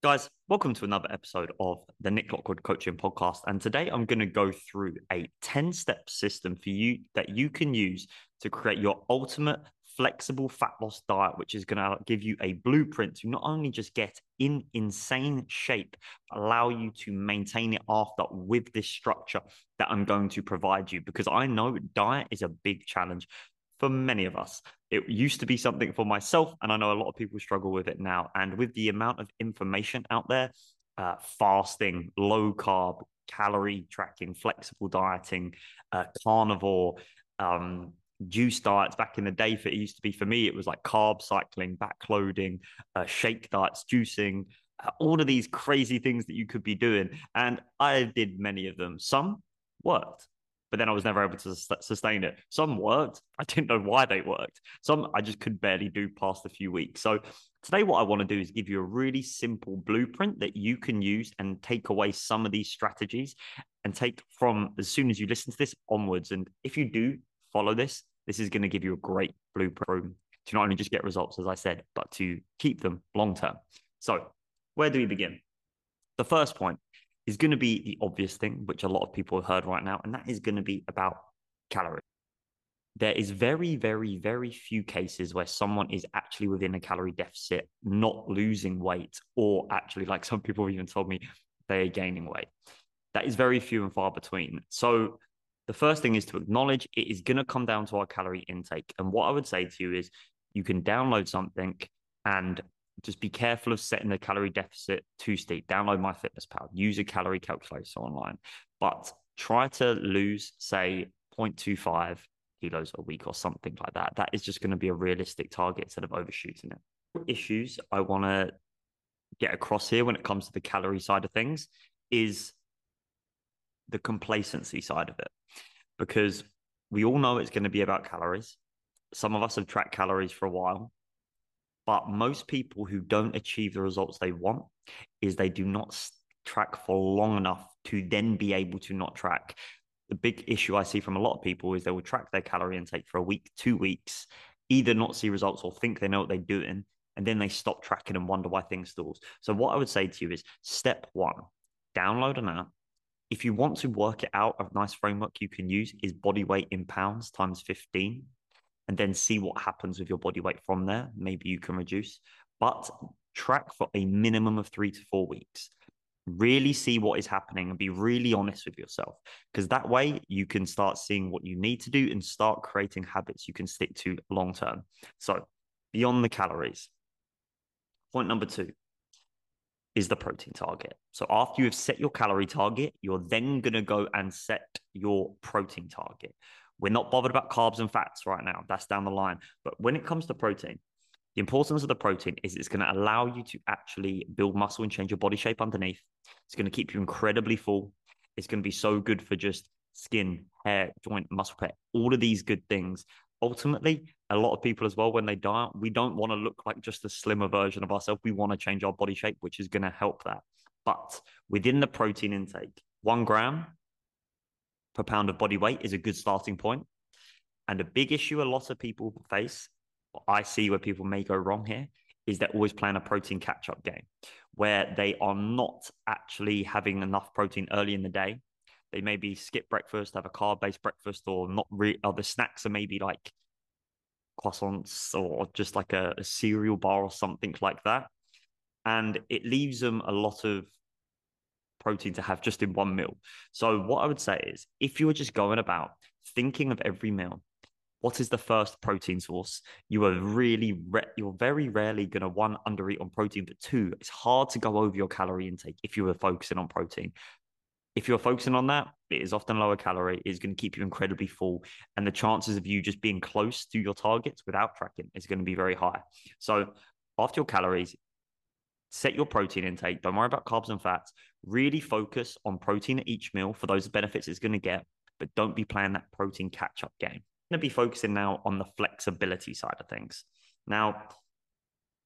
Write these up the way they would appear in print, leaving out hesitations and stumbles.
Guys, welcome to another episode of the Nick Lockwood Coaching Podcast. And today I'm going to go through a 10-step system for you that you can use to create your ultimate flexible fat loss diet, which is going to give you a blueprint to not only just get in insane shape, but allow you to maintain it after with this structure that I'm going to provide you. Because I know diet is a big challenge for many of us. It used to be something for myself, and I know a lot of people struggle with it now. And with the amount of information out there, fasting, low carb, calorie tracking, flexible dieting, carnivore, juice diets back in the day, for it used to be for me, it was like carb cycling, backloading, shake diets, juicing, all of these crazy things that you could be doing. And I did many of them. Some worked, but then I was never able to sustain it. Some worked. I didn't know why they worked. Some I just could barely do past a few weeks. So today what I want to do is give you a really simple blueprint that you can use and take away some of these strategies and take from as soon as you listen to this onwards. And if you do follow this, this is going to give you a great blueprint to not only just get results, as I said, but to keep them long term. So where do we begin? The first point is going to be the obvious thing, which a lot of people have heard right now, and that is going to be about calories. There is very, very, very few cases where someone is actually within a calorie deficit, not losing weight, or actually, like some people have even told me, they are gaining weight. That is very few and far between. So the first thing is to acknowledge it is going to come down to our calorie intake. And what I would say to you is you can download something and just be careful of setting the calorie deficit too steep. Download MyFitnessPal, use a calorie calculator online, but try to lose, say, 0.25 kilos a week or something like that. That is just going to be a realistic target instead of overshooting it. Issues I want to get across here when it comes to the calorie side of things is the complacency side of it, because we all know it's going to be about calories. Some of us have tracked calories for a while. But most people who don't achieve the results they want is they do not track for long enough to then be able to not track. The big issue I see from a lot of people is they will track their calorie intake for a week, 2 weeks, either not see results or think they know what they're doing, and then they stop tracking and wonder why things stalls. So what I would say to you is step one, download an app. If you want to work it out, a nice framework you can use is body weight in pounds times 15. And then see what happens with your body weight from there. Maybe you can reduce, but track for a minimum of 3 to 4 weeks. Really see what is happening and be really honest with yourself, because that way you can start seeing what you need to do and start creating habits you can stick to long term. So beyond the calories, point number two is the protein target. So after you have set your calorie target, you're then going to go and set your protein target. We're not bothered about carbs and fats right now. That's down the line. But when it comes to protein, the importance of the protein is it's going to allow you to actually build muscle and change your body shape underneath. It's going to keep you incredibly full. It's going to be so good for just skin, hair, joint, muscle repair, all of these good things. Ultimately, a lot of people as well, when they diet, we don't want to look like just a slimmer version of ourselves. We want to change our body shape, which is going to help that. But within the protein intake, 1 gram per pound of body weight is a good starting point. And a big issue a lot of people face, what I see where people may go wrong here, is they're always playing a protein catch-up game where they are not actually having enough protein early in the day. They maybe skip breakfast, have a carb-based breakfast, or not really, or the snacks are maybe like croissants or just like a cereal bar or something like that. And it leaves them a lot of protein to have just in one meal. So what I would say is, if you were just going about thinking of every meal, what is the first protein source? You're very rarely going to, one, undereat on protein, but two, it's hard to go over your calorie intake if you were focusing on protein. If you're focusing on that, it is often lower calorie, it's going to keep you incredibly full, and the chances of you just being close to your targets without tracking is going to be very high. So after your calories, set your protein intake. Don't worry about carbs and fats. Really focus on protein at each meal for those benefits it's going to get, but don't be playing that protein catch-up game. I'm going to be focusing now on the flexibility side of things. Now,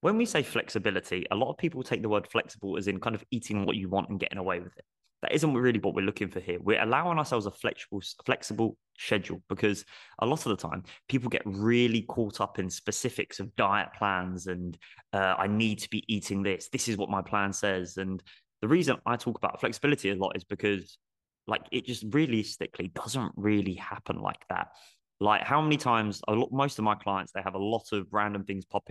when we say flexibility, a lot of people take the word flexible as in kind of eating what you want and getting away with it. That isn't really what we're looking for here. We're allowing ourselves a flexible schedule, because a lot of the time people get really caught up in specifics of diet plans and I need to be eating this. This is what my plan says. And the reason I talk about flexibility a lot is because like it just realistically doesn't really happen like that. Like how many times, most of my clients, they have a lot of random things pop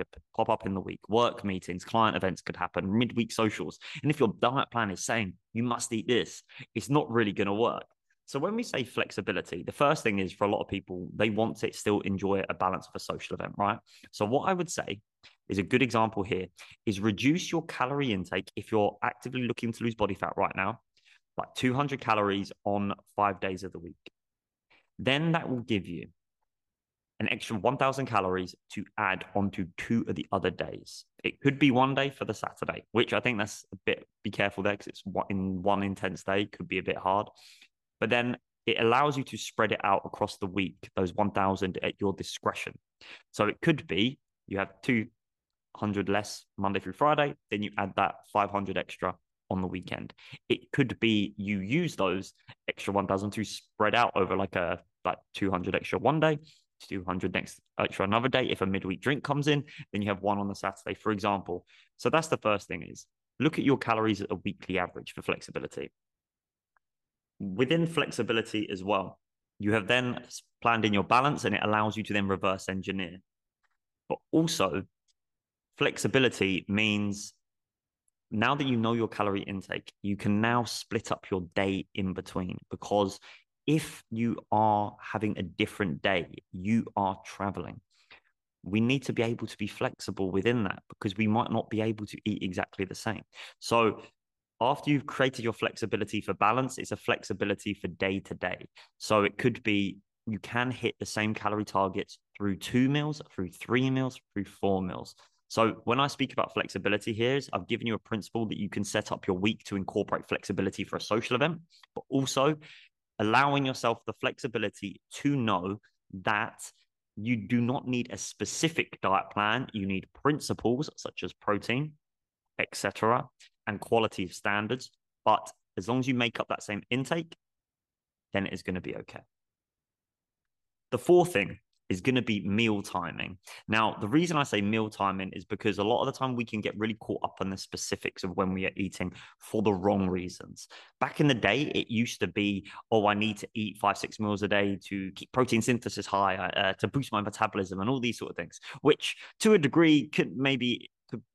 up in the week. Work meetings, client events could happen, midweek socials. And if your diet plan is saying you must eat this, it's not really going to work. So when we say flexibility, the first thing is for a lot of people, they want to still enjoy a balance of a social event, right? So what I would say is a good example here is reduce your calorie intake if you're actively looking to lose body fat right now, like 200 calories on 5 days of the week. Then that will give you an extra 1,000 calories to add onto 2 of the other days. It could be one day for the Saturday, which I think that's a bit, be careful there because it's in one intense day, could be a bit hard. But then it allows you to spread it out across the week, those 1,000 at your discretion. So it could be you have 200 less Monday through Friday, then you add that 500 extra on the weekend. It could be you use those extra 1,000 to spread out over like 200 extra one day, 200 next extra another day. If a midweek drink comes in, then you have one on the Saturday, for example. So that's the first thing, is look at your calories at a weekly average for flexibility. Within flexibility as well, you have then planned in your balance, and it allows you to then reverse engineer. But also flexibility means now that you know your calorie intake, you can now split up your day in between, because if you are having a different day, you are traveling. We need to be able to be flexible within that, because we might not be able to eat exactly the same. So after you've created your flexibility for balance, it's a flexibility for day to day. So it could be you can hit the same calorie targets through 2 meals, through 3 meals, through 4 meals. So when I speak about flexibility here, is I've given you a principle that you can set up your week to incorporate flexibility for a social event, but also allowing yourself the flexibility to know that you do not need a specific diet plan. You need principles such as protein, etc., and quality of standards. But as long as you make up that same intake, then it is going to be okay. The fourth thing is going to be meal timing. Now, the reason I say meal timing is because a lot of the time we can get really caught up on the specifics of when we are eating for the wrong reasons. Back in the day, it used to be, oh, I need to eat 5-6 meals a day to keep protein synthesis high, to boost my metabolism and all these sort of things, which to a degree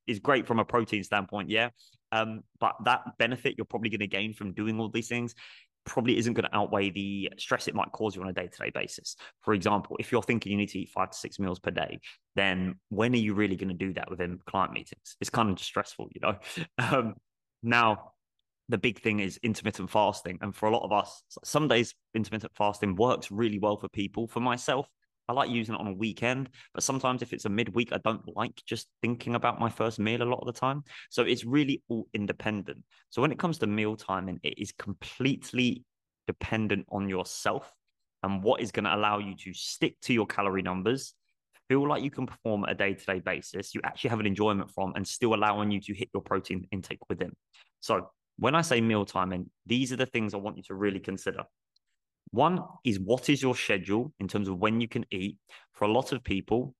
is great from a protein standpoint, yeah. But that benefit you're probably going to gain from doing all these things probably isn't going to outweigh the stress it might cause you on a day-to-day basis. For example, if you're thinking you need to eat 5 to 6 meals per day, then when are you really going to do that within client meetings? It's kind of stressful, you know? Now, the big thing is intermittent fasting. And for a lot of us, some days intermittent fasting works really well for people. For myself, I like using it on a weekend, but sometimes if it's a midweek, I don't like just thinking about my first meal a lot of the time. So it's really all independent. So when it comes to meal timing, it is completely dependent on yourself and what is going to allow you to stick to your calorie numbers, feel like you can perform at a day-to-day basis, you actually have an enjoyment from, and still allowing you to hit your protein intake within. So when I say meal timing, these are the things I want you to really consider. One is, what is your schedule in terms of when you can eat? For a lot of people,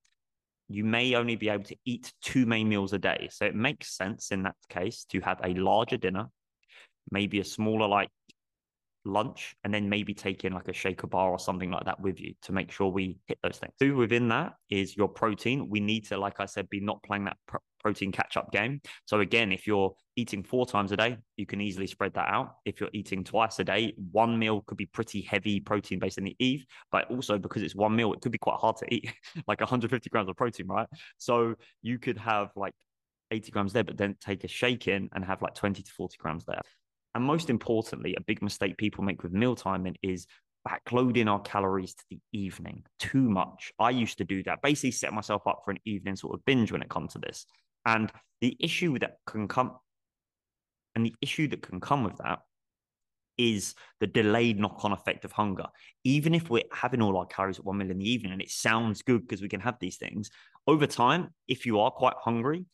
you may only be able to eat 2 main meals a day. So it makes sense in that case to have a larger dinner, maybe a smaller lunch, and then maybe take in like a shaker bar or something like that with you to make sure we hit those things. Two within that is your protein. We need to, like I said, be not playing that protein catch-up game. So again, if you're eating 4 times a day, you can easily spread that out. If you're eating twice a day, 1 meal could be pretty heavy protein based in the eve, but also because it's 1 meal, it could be quite hard to eat like 150 grams of protein, right? So you could have like 80 grams there, but then take a shake in and have like 20 to 40 grams there. And most importantly, a big mistake people make with meal timing is backloading our calories to the evening too much. I used to do that, basically set myself up for an evening sort of binge when it comes to this. And the issue that can come with that is the delayed knock-on effect of hunger. Even if we're having all our calories at 1 meal in the evening, and it sounds good because we can have these things, over time, if you are quite hungry,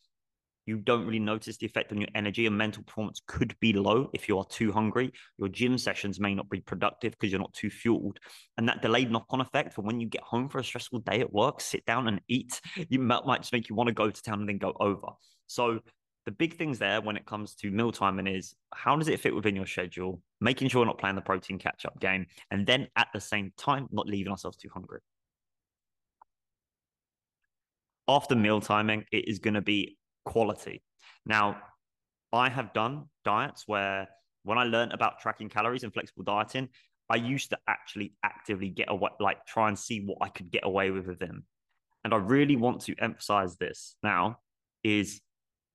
you don't really notice the effect on your energy, and mental performance could be low if you are too hungry. Your gym sessions may not be productive because you're not too fueled. And that delayed knock-on effect for when you get home for a stressful day at work, sit down and eat, you might just make you want to go to town and then go over. So the big things there when it comes to meal timing is how does it fit within your schedule, making sure we're not playing the protein catch-up game, and then at the same time, not leaving ourselves too hungry. After meal timing, it is going to be quality. Now, I have done diets where when I learned about tracking calories and flexible dieting, I used to actually actively get away, like try and see what I could get away with them. And I really want to emphasize this now is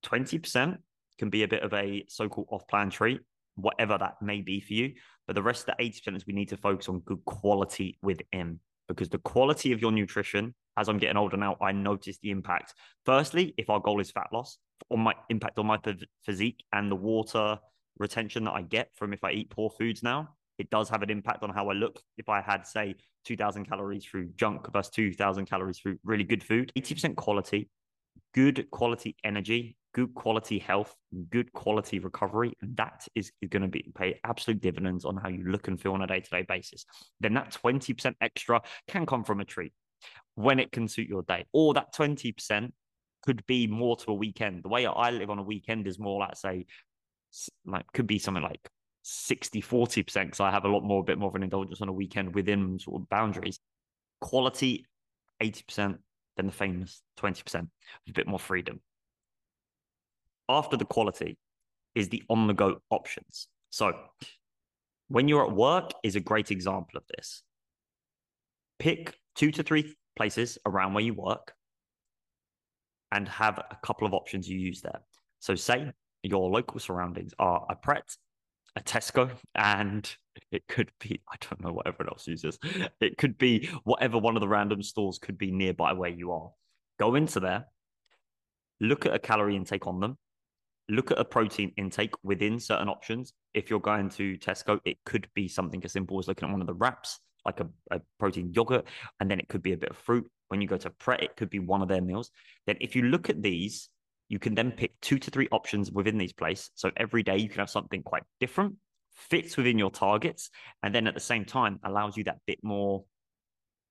20% can be a bit of a so-called off-plan treat, whatever that may be for you. But the rest of the 80% is we need to focus on good quality within, because the quality of your nutrition, as I'm getting older now, I notice the impact. Firstly, if our goal is fat loss, on my impact on my physique and the water retention that I get from if I eat poor foods now, it does have an impact on how I look. If I had, say, 2,000 calories through junk versus 2,000 calories through really good food, 80% quality, good quality energy, good quality health, good quality recovery. And that is going to be pay absolute dividends on how you look and feel on a day-to-day basis. Then that 20% extra can come from a treat when it can suit your day. Or that 20% could be more to a weekend. The way I live on a weekend is more like, say, like could be something like 60, 40%, because I have a bit more of an indulgence on a weekend within sort of boundaries. Quality, 80%, then the famous 20%, a bit more freedom. After the quality is the on-the-go options. So when you're at work is a great example of this. Pick 2 to 3 places around where you work and have a couple of options you use there. So say your local surroundings are a Pret, a Tesco, and it could be, I don't know what everyone else uses. It could be whatever one of the random stores could be nearby where you are. Go into there, look at a calorie intake on them, look at a protein intake within certain options. If you're going to Tesco, it could be something as simple as looking at one of the wraps, like a protein yogurt, and then it could be a bit of fruit. When you go to Pret, it could be one of their meals. Then if you look at these, you can then pick 2 to 3 options within these places. So every day you can have something quite different, fits within your targets, and then at the same time allows you that bit more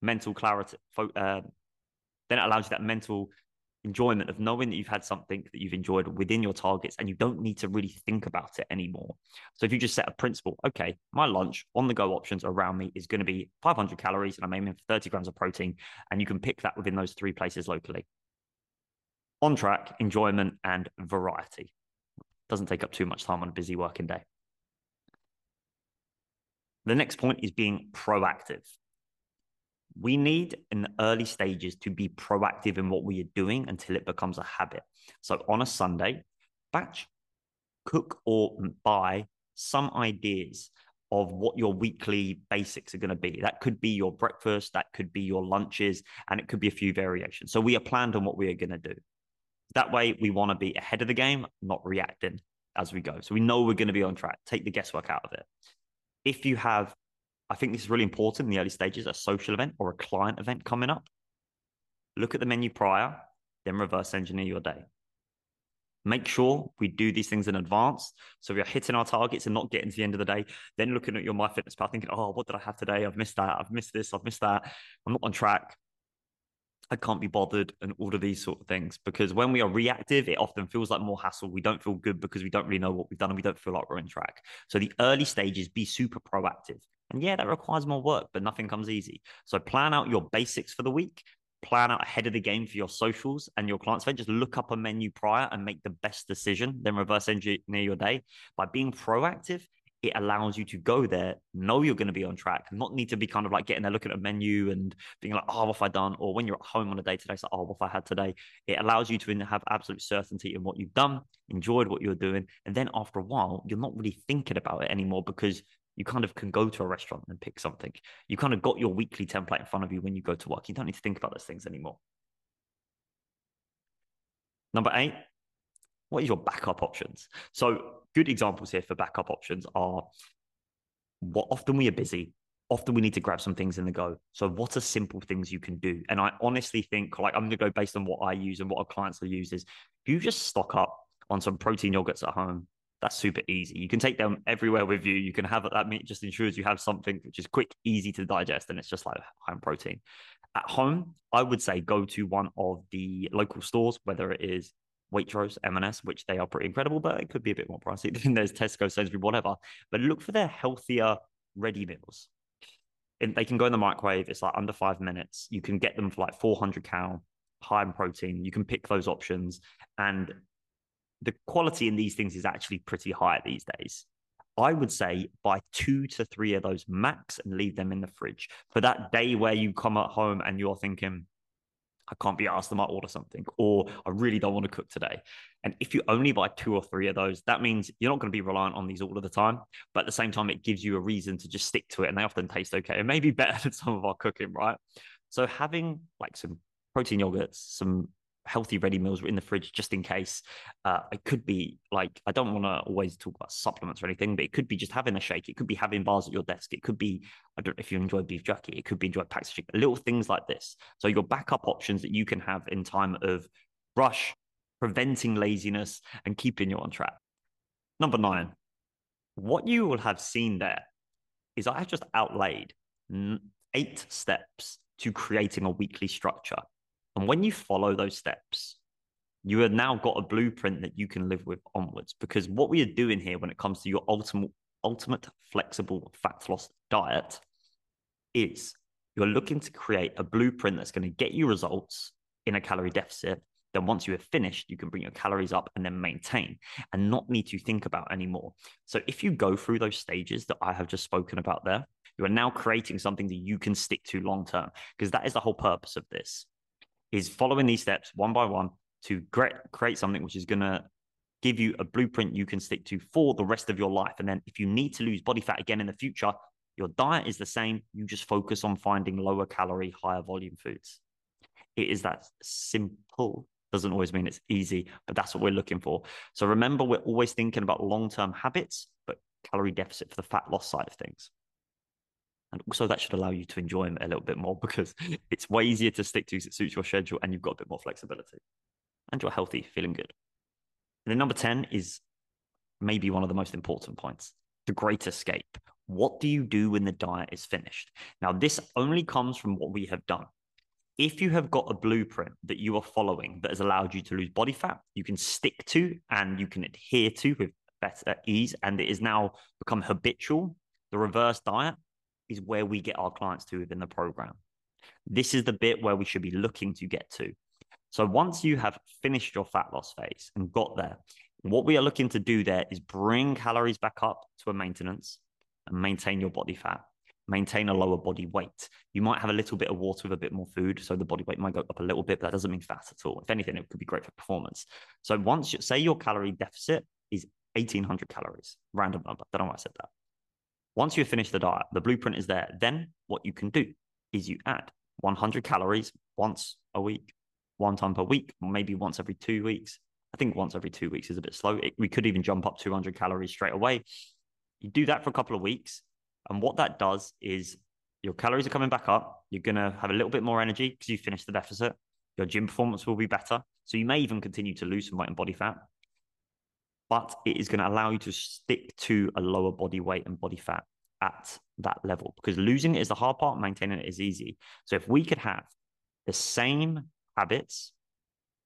mental clarity. Then it allows you that mental enjoyment of knowing that you've had something that you've enjoyed within your targets and you don't need to really think about it anymore. So if you just set a principle, okay, my lunch on the go options around me is going to be 500 calories and I'm aiming for 30 grams of protein, and you can pick that within those 3 places locally. On track, enjoyment and variety. Doesn't take up too much time on a busy working day. The next point is being proactive. We need in the early stages to be proactive in what we are doing until it becomes a habit. So on a Sunday, batch, cook or buy some ideas of what your weekly basics are going to be. That could be your breakfast, that could be your lunches, and it could be a few variations. So we are planned on what we are going to do. That way we want to be ahead of the game, not reacting as we go. So we know we're going to be on track. Take the guesswork out of it. If you have, I think this is really important in the early stages, a social event or a client event coming up, look at the menu prior, then reverse engineer your day. Make sure we do these things in advance so we are hitting our targets and not getting to the end of the day, then looking at your MyFitnessPal thinking, oh, what did I have today? I've missed that. I've missed this. I've missed that. I'm not on track. I can't be bothered, and all of these sort of things, because when we are reactive, it often feels like more hassle. We don't feel good because we don't really know what we've done and we don't feel like we're on track. So the early stages, be super proactive. And yeah, that requires more work, but nothing comes easy. So plan out your basics for the week, plan out ahead of the game for your socials and your clients. Just look up a menu prior and make the best decision, then reverse engineer your day. By being proactive, it allows you to go there, know you're going to be on track, not need to be kind of like getting there, looking at a menu and being like, oh, what have I done? Or when you're at home on a day today, it's like, oh, what have I had today? It allows you to have absolute certainty in what you've done, enjoyed what you're doing. And then after a while, you're not really thinking about it anymore because you kind of can go to a restaurant and pick something. You kind of got your weekly template in front of you when you go to work. You don't need to think about those things anymore. Number 8, what is your backup options? So good examples here for backup options are what often we are busy. often we need to grab some things in the go. So what are simple things you can do? And I honestly think, like, I'm going to go based on what I use and what our clients will use is, if you just stock up on some protein yogurts at home, that's super easy. You can take them everywhere with you. You can have it, that meat just ensures you have something which is quick, easy to digest. And it's just like high in protein. At home, I would say go to one of the local stores, whether it is Waitrose, M&S, which they are pretty incredible, but it could be a bit more pricey. Then there's Tesco, Sainsbury, whatever. But look for their healthier ready meals. And they can go in the microwave. It's like under 5 minutes. You can get them for like 400 cal, high in protein. You can pick those options. And the quality in these things is actually pretty high these days. I would say buy 2 to 3 of those max and leave them in the fridge for that day where you come at home and you're thinking, I can't be asked, I might order something, or I really don't want to cook today. And if you only buy 2 or 3 of those, that means you're not going to be reliant on these all of the time. But at the same time, it gives you a reason to just stick to it. And they often taste okay, and maybe better than some of our cooking, right? So having like some protein yogurts, some healthy ready meals in the fridge, just in case. It could be like, I don't want to always talk about supplements or anything, but it could be just having a shake. It could be having bars at your desk. It could be, I don't know if you enjoy beef jerky, it could be enjoy packs of chicken, little things like this. So your backup options that you can have in time of rush, preventing laziness and keeping you on track. Number 9, what you will have seen there is I have just outlaid 8 steps to creating a weekly structure. And when you follow those steps, you have now got a blueprint that you can live with onwards. Because what we are doing here when it comes to your ultimate flexible fat loss diet is you're looking to create a blueprint that's going to get you results in a calorie deficit. Then once you have finished, you can bring your calories up and then maintain and not need to think about anymore. So if you go through those stages that I have just spoken about there, you are now creating something that you can stick to long term, because that is the whole purpose of this. Is following these steps one by one to create something which is going to give you a blueprint you can stick to for the rest of your life. And then if you need to lose body fat again in the future, your diet is the same. You just focus on finding lower calorie, higher volume foods. It is that simple. Doesn't always mean it's easy, but that's what we're looking for. So remember, we're always thinking about long-term habits, but calorie deficit for the fat loss side of things. And also that should allow you to enjoy them a little bit more, because it's way easier to stick to because it suits your schedule and you've got a bit more flexibility and you're healthy, feeling good. And then number 10 is maybe one of the most important points, the great escape. What do you do when the diet is finished? Now, this only comes from what we have done. If you have got a blueprint that you are following that has allowed you to lose body fat, you can stick to and you can adhere to with better ease, and it has now become habitual. The reverse diet is where we get our clients to within the program. This is the bit where we should be looking to get to. So once you have finished your fat loss phase and got there, what we are looking to do there is bring calories back up to a maintenance and maintain your body fat, maintain a lower body weight. You might have a little bit of water with a bit more food, so the body weight might go up a little bit, but that doesn't mean fat at all. If anything, it could be great for performance. So once you say your calorie deficit is 1,800 calories, random number, don't know why I said that. Once you finish the diet, the blueprint is there. Then what you can do is you add 100 calories once a week, one time per week, maybe once every 2 weeks. I think once every 2 weeks is a bit slow. We could even jump up 200 calories straight away. You do that for a couple of weeks. And what that does is your calories are coming back up. You're going to have a little bit more energy because you finished the deficit. Your gym performance will be better. So you may even continue to lose some weight and body fat. But it is going to allow you to stick to a lower body weight and body fat at that level, because losing it is the hard part, maintaining it is easy. So if we could have the same habits,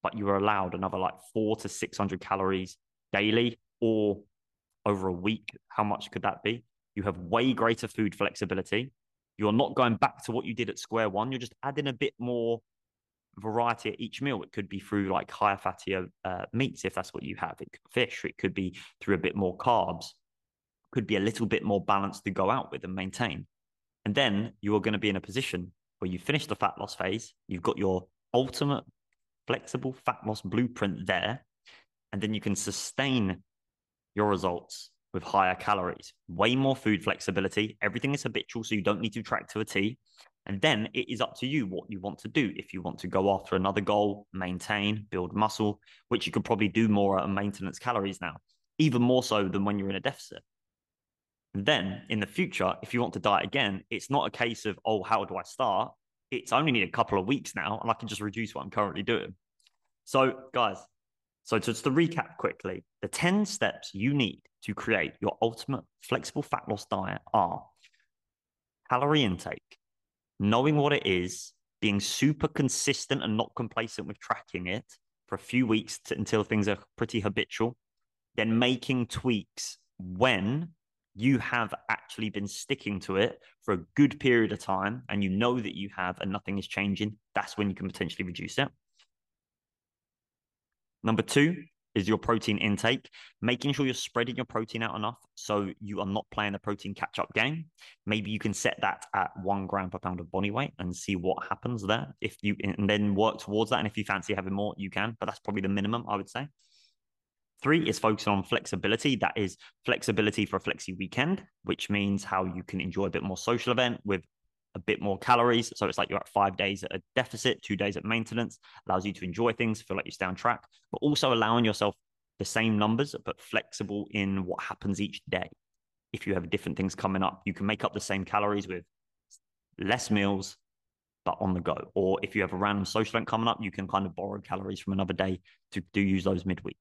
but you were allowed another like 400 to 600 calories daily or over a week, how much could that be? You have way greater food flexibility. You're not going back to what you did at square one. You're just adding a bit more variety at each meal. It could be through like higher fattier meats, if that's what you have. It could be fish. It could be through a bit more carbs. It could be a little bit more balanced to go out with and maintain. And then you are going to be in a position where you finish the fat loss phase. You've got your ultimate flexible fat loss blueprint there. And then you can sustain your results with higher calories, way more food flexibility. Everything is habitual, so you don't need to track to a T. And then it is up to you what you want to do. If you want to go after another goal, maintain, build muscle, which you could probably do more at maintenance calories now, even more so than when you're in a deficit. And then in the future, if you want to diet again, it's not a case of, oh, how do I start? It's I only need a couple of weeks now and I can just reduce what I'm currently doing. So guys, so just to recap quickly, the 10 steps you need to create your ultimate flexible fat loss diet are calorie intake, knowing what it is, being super consistent and not complacent with tracking it for a few weeks until things are pretty habitual, then making tweaks when you have actually been sticking to it for a good period of time and you know that you have and nothing is changing, that's when you can potentially reduce it. Number 2 is your protein intake, making sure you're spreading your protein out enough so you are not playing the protein catch-up game. Maybe you can set that at 1 gram per pound of body weight and see what happens there. If you and then work towards that, and if you fancy having more, you can, but that's probably the minimum, I would say. 3 is focusing on flexibility. That is flexibility for a flexi weekend, which means how you can enjoy a bit more social event with a bit more calories. So it's like you're at 5 days at a deficit, 2 days at maintenance, allows you to enjoy things, feel like you stay on track, but also allowing yourself the same numbers, but flexible in what happens each day. If you have different things coming up, you can make up the same calories with less meals, but on the go. Or if you have a random social event coming up, you can kind of borrow calories from another day to do use those midweek.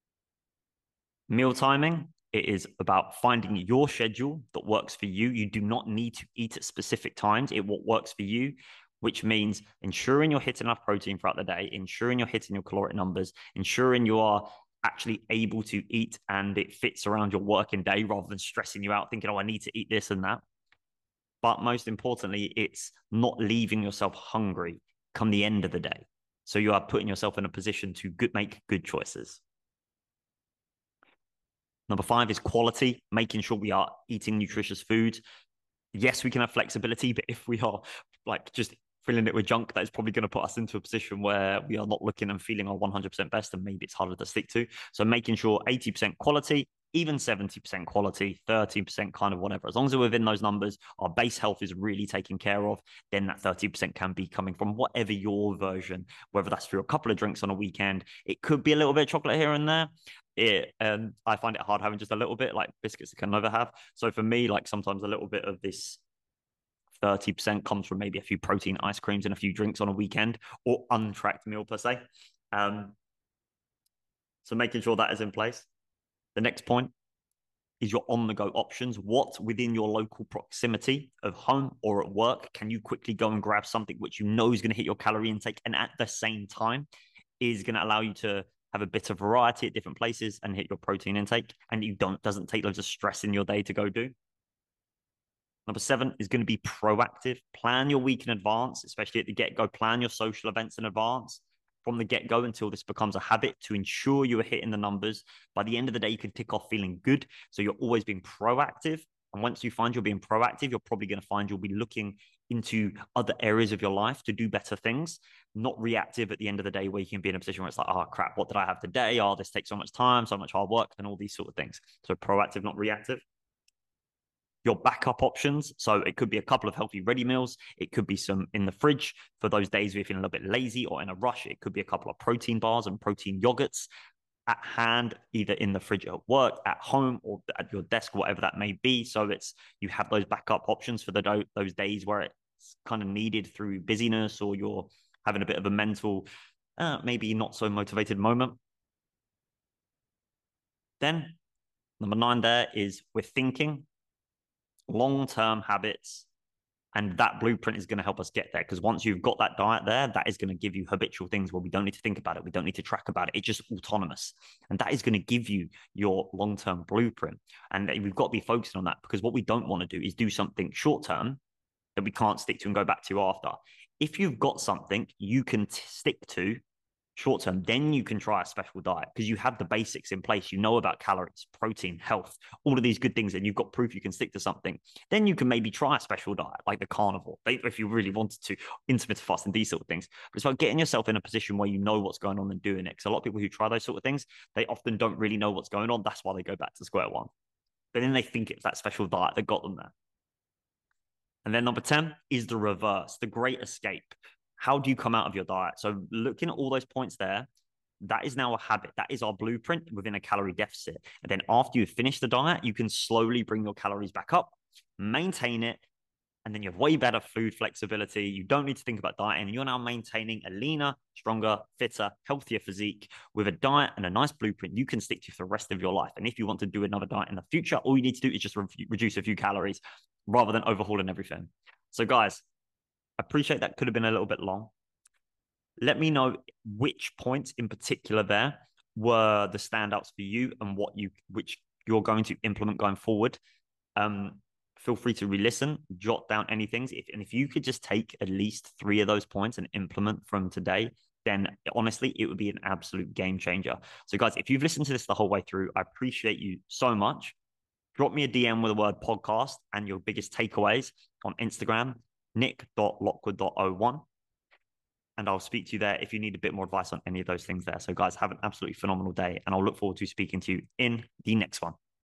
Meal timing, it is about finding your schedule that works for you. You do not need to eat at specific times. It what works for you, which means ensuring you're hitting enough protein throughout the day, ensuring you're hitting your caloric numbers, ensuring you are actually able to eat and it fits around your working day rather than stressing you out thinking, oh, I need to eat this and that. But most importantly, it's not leaving yourself hungry come the end of the day. So you are putting yourself in a position to make good choices. Number 5 is quality, making sure we are eating nutritious food. Yes, we can have flexibility, but if we are like just filling it with junk, that is probably going to put us into a position where we are not looking and feeling our 100% best, and maybe it's harder to stick to. So making sure 80% quality, even 70% quality, 30% kind of whatever. As long as we're within those numbers, our base health is really taken care of, then that 30% can be coming from whatever your version, whether that's through a couple of drinks on a weekend. It could be a little bit of chocolate here and there. I find it hard having just a little bit, like biscuits I can never have. So for me, like sometimes a little bit of this 30% comes from maybe a few protein ice creams and a few drinks on a weekend or untracked meal per se. So making sure that is in place. The next point is your on-the-go options. What within your local proximity of home or at work can you quickly go and grab something which you know is going to hit your calorie intake and at the same time is going to allow you to have a bit of variety at different places and hit your protein intake, and you doesn't take loads of stress in your day to go do. Number 7 is going to be proactive. Plan your week in advance, especially at the get-go. Plan your social events in advance from the get-go until this becomes a habit to ensure you are hitting the numbers. By the end of the day, you can tick off feeling good. So you're always being proactive. And once you find you're being proactive, you're probably going to find you'll be looking into other areas of your life to do better things, not reactive at the end of the day where you can be in a position where it's like, oh, crap, what did I have today? Oh, this takes so much time, so much hard work, and all these sort of things. So proactive, not reactive. Your backup options. So it could be a couple of healthy ready meals. It could be some in the fridge for those days where you're feeling a little bit lazy or in a rush. It could be a couple of protein bars and protein yogurts at hand, either in the fridge at work, at home, or at your desk, whatever that may be. So it's you have those backup options for those days where it's kind of needed through busyness or you're having a bit of a mental, maybe not so motivated moment. Then number 9 there is we're thinking long-term habits, and that blueprint is going to help us get there, because once you've got that diet there, that is going to give you habitual things where we don't need to think about it, we don't need to track about it, it's just autonomous, and that is going to give you your long-term blueprint. And we've got to be focusing on that, because what we don't want to do is do something short-term that we can't stick to and go back to after. If you've got something you can stick to short term, then you can try a special diet because you have the basics in place. You know about calories, protein, health, all of these good things, and you've got proof you can stick to something. Then you can maybe try a special diet like the carnivore, if you really wanted to, intermittent fasting, these sort of things. But it's about getting yourself in a position where you know what's going on and doing it. Because a lot of people who try those sort of things, they often don't really know what's going on. That's why they go back to square one. But then they think it's that special diet that got them there. And then number 10 is the reverse, the great escape. How do you come out of your diet? So looking at all those points there, that is now a habit. That is our blueprint within a calorie deficit. And then after you finish the diet, you can slowly bring your calories back up maintain it, and then you have way better food flexibility. You don't need to think about dieting. And you're now maintaining a leaner, stronger, fitter, healthier physique with a diet and a nice blueprint you can stick to for the rest of your life. And if you want to do another diet in the future, all you need to do is just reduce a few calories rather than overhauling everything. So guys, I appreciate that could have been a little bit long. Let me know which points in particular there were the standouts for you and what you, which you're going to implement going forward. Feel free to re-listen, jot down any things. If you could just take at least 3 of those points and implement from today, then honestly, it would be an absolute game changer. So guys, if you've listened to this the whole way through, I appreciate you so much. Drop me a DM with the word podcast and your biggest takeaways on Instagram, nick.lockwood.01. And I'll speak to you there if you need a bit more advice on any of those things there. So guys, have an absolutely phenomenal day, and I'll look forward to speaking to you in the next one.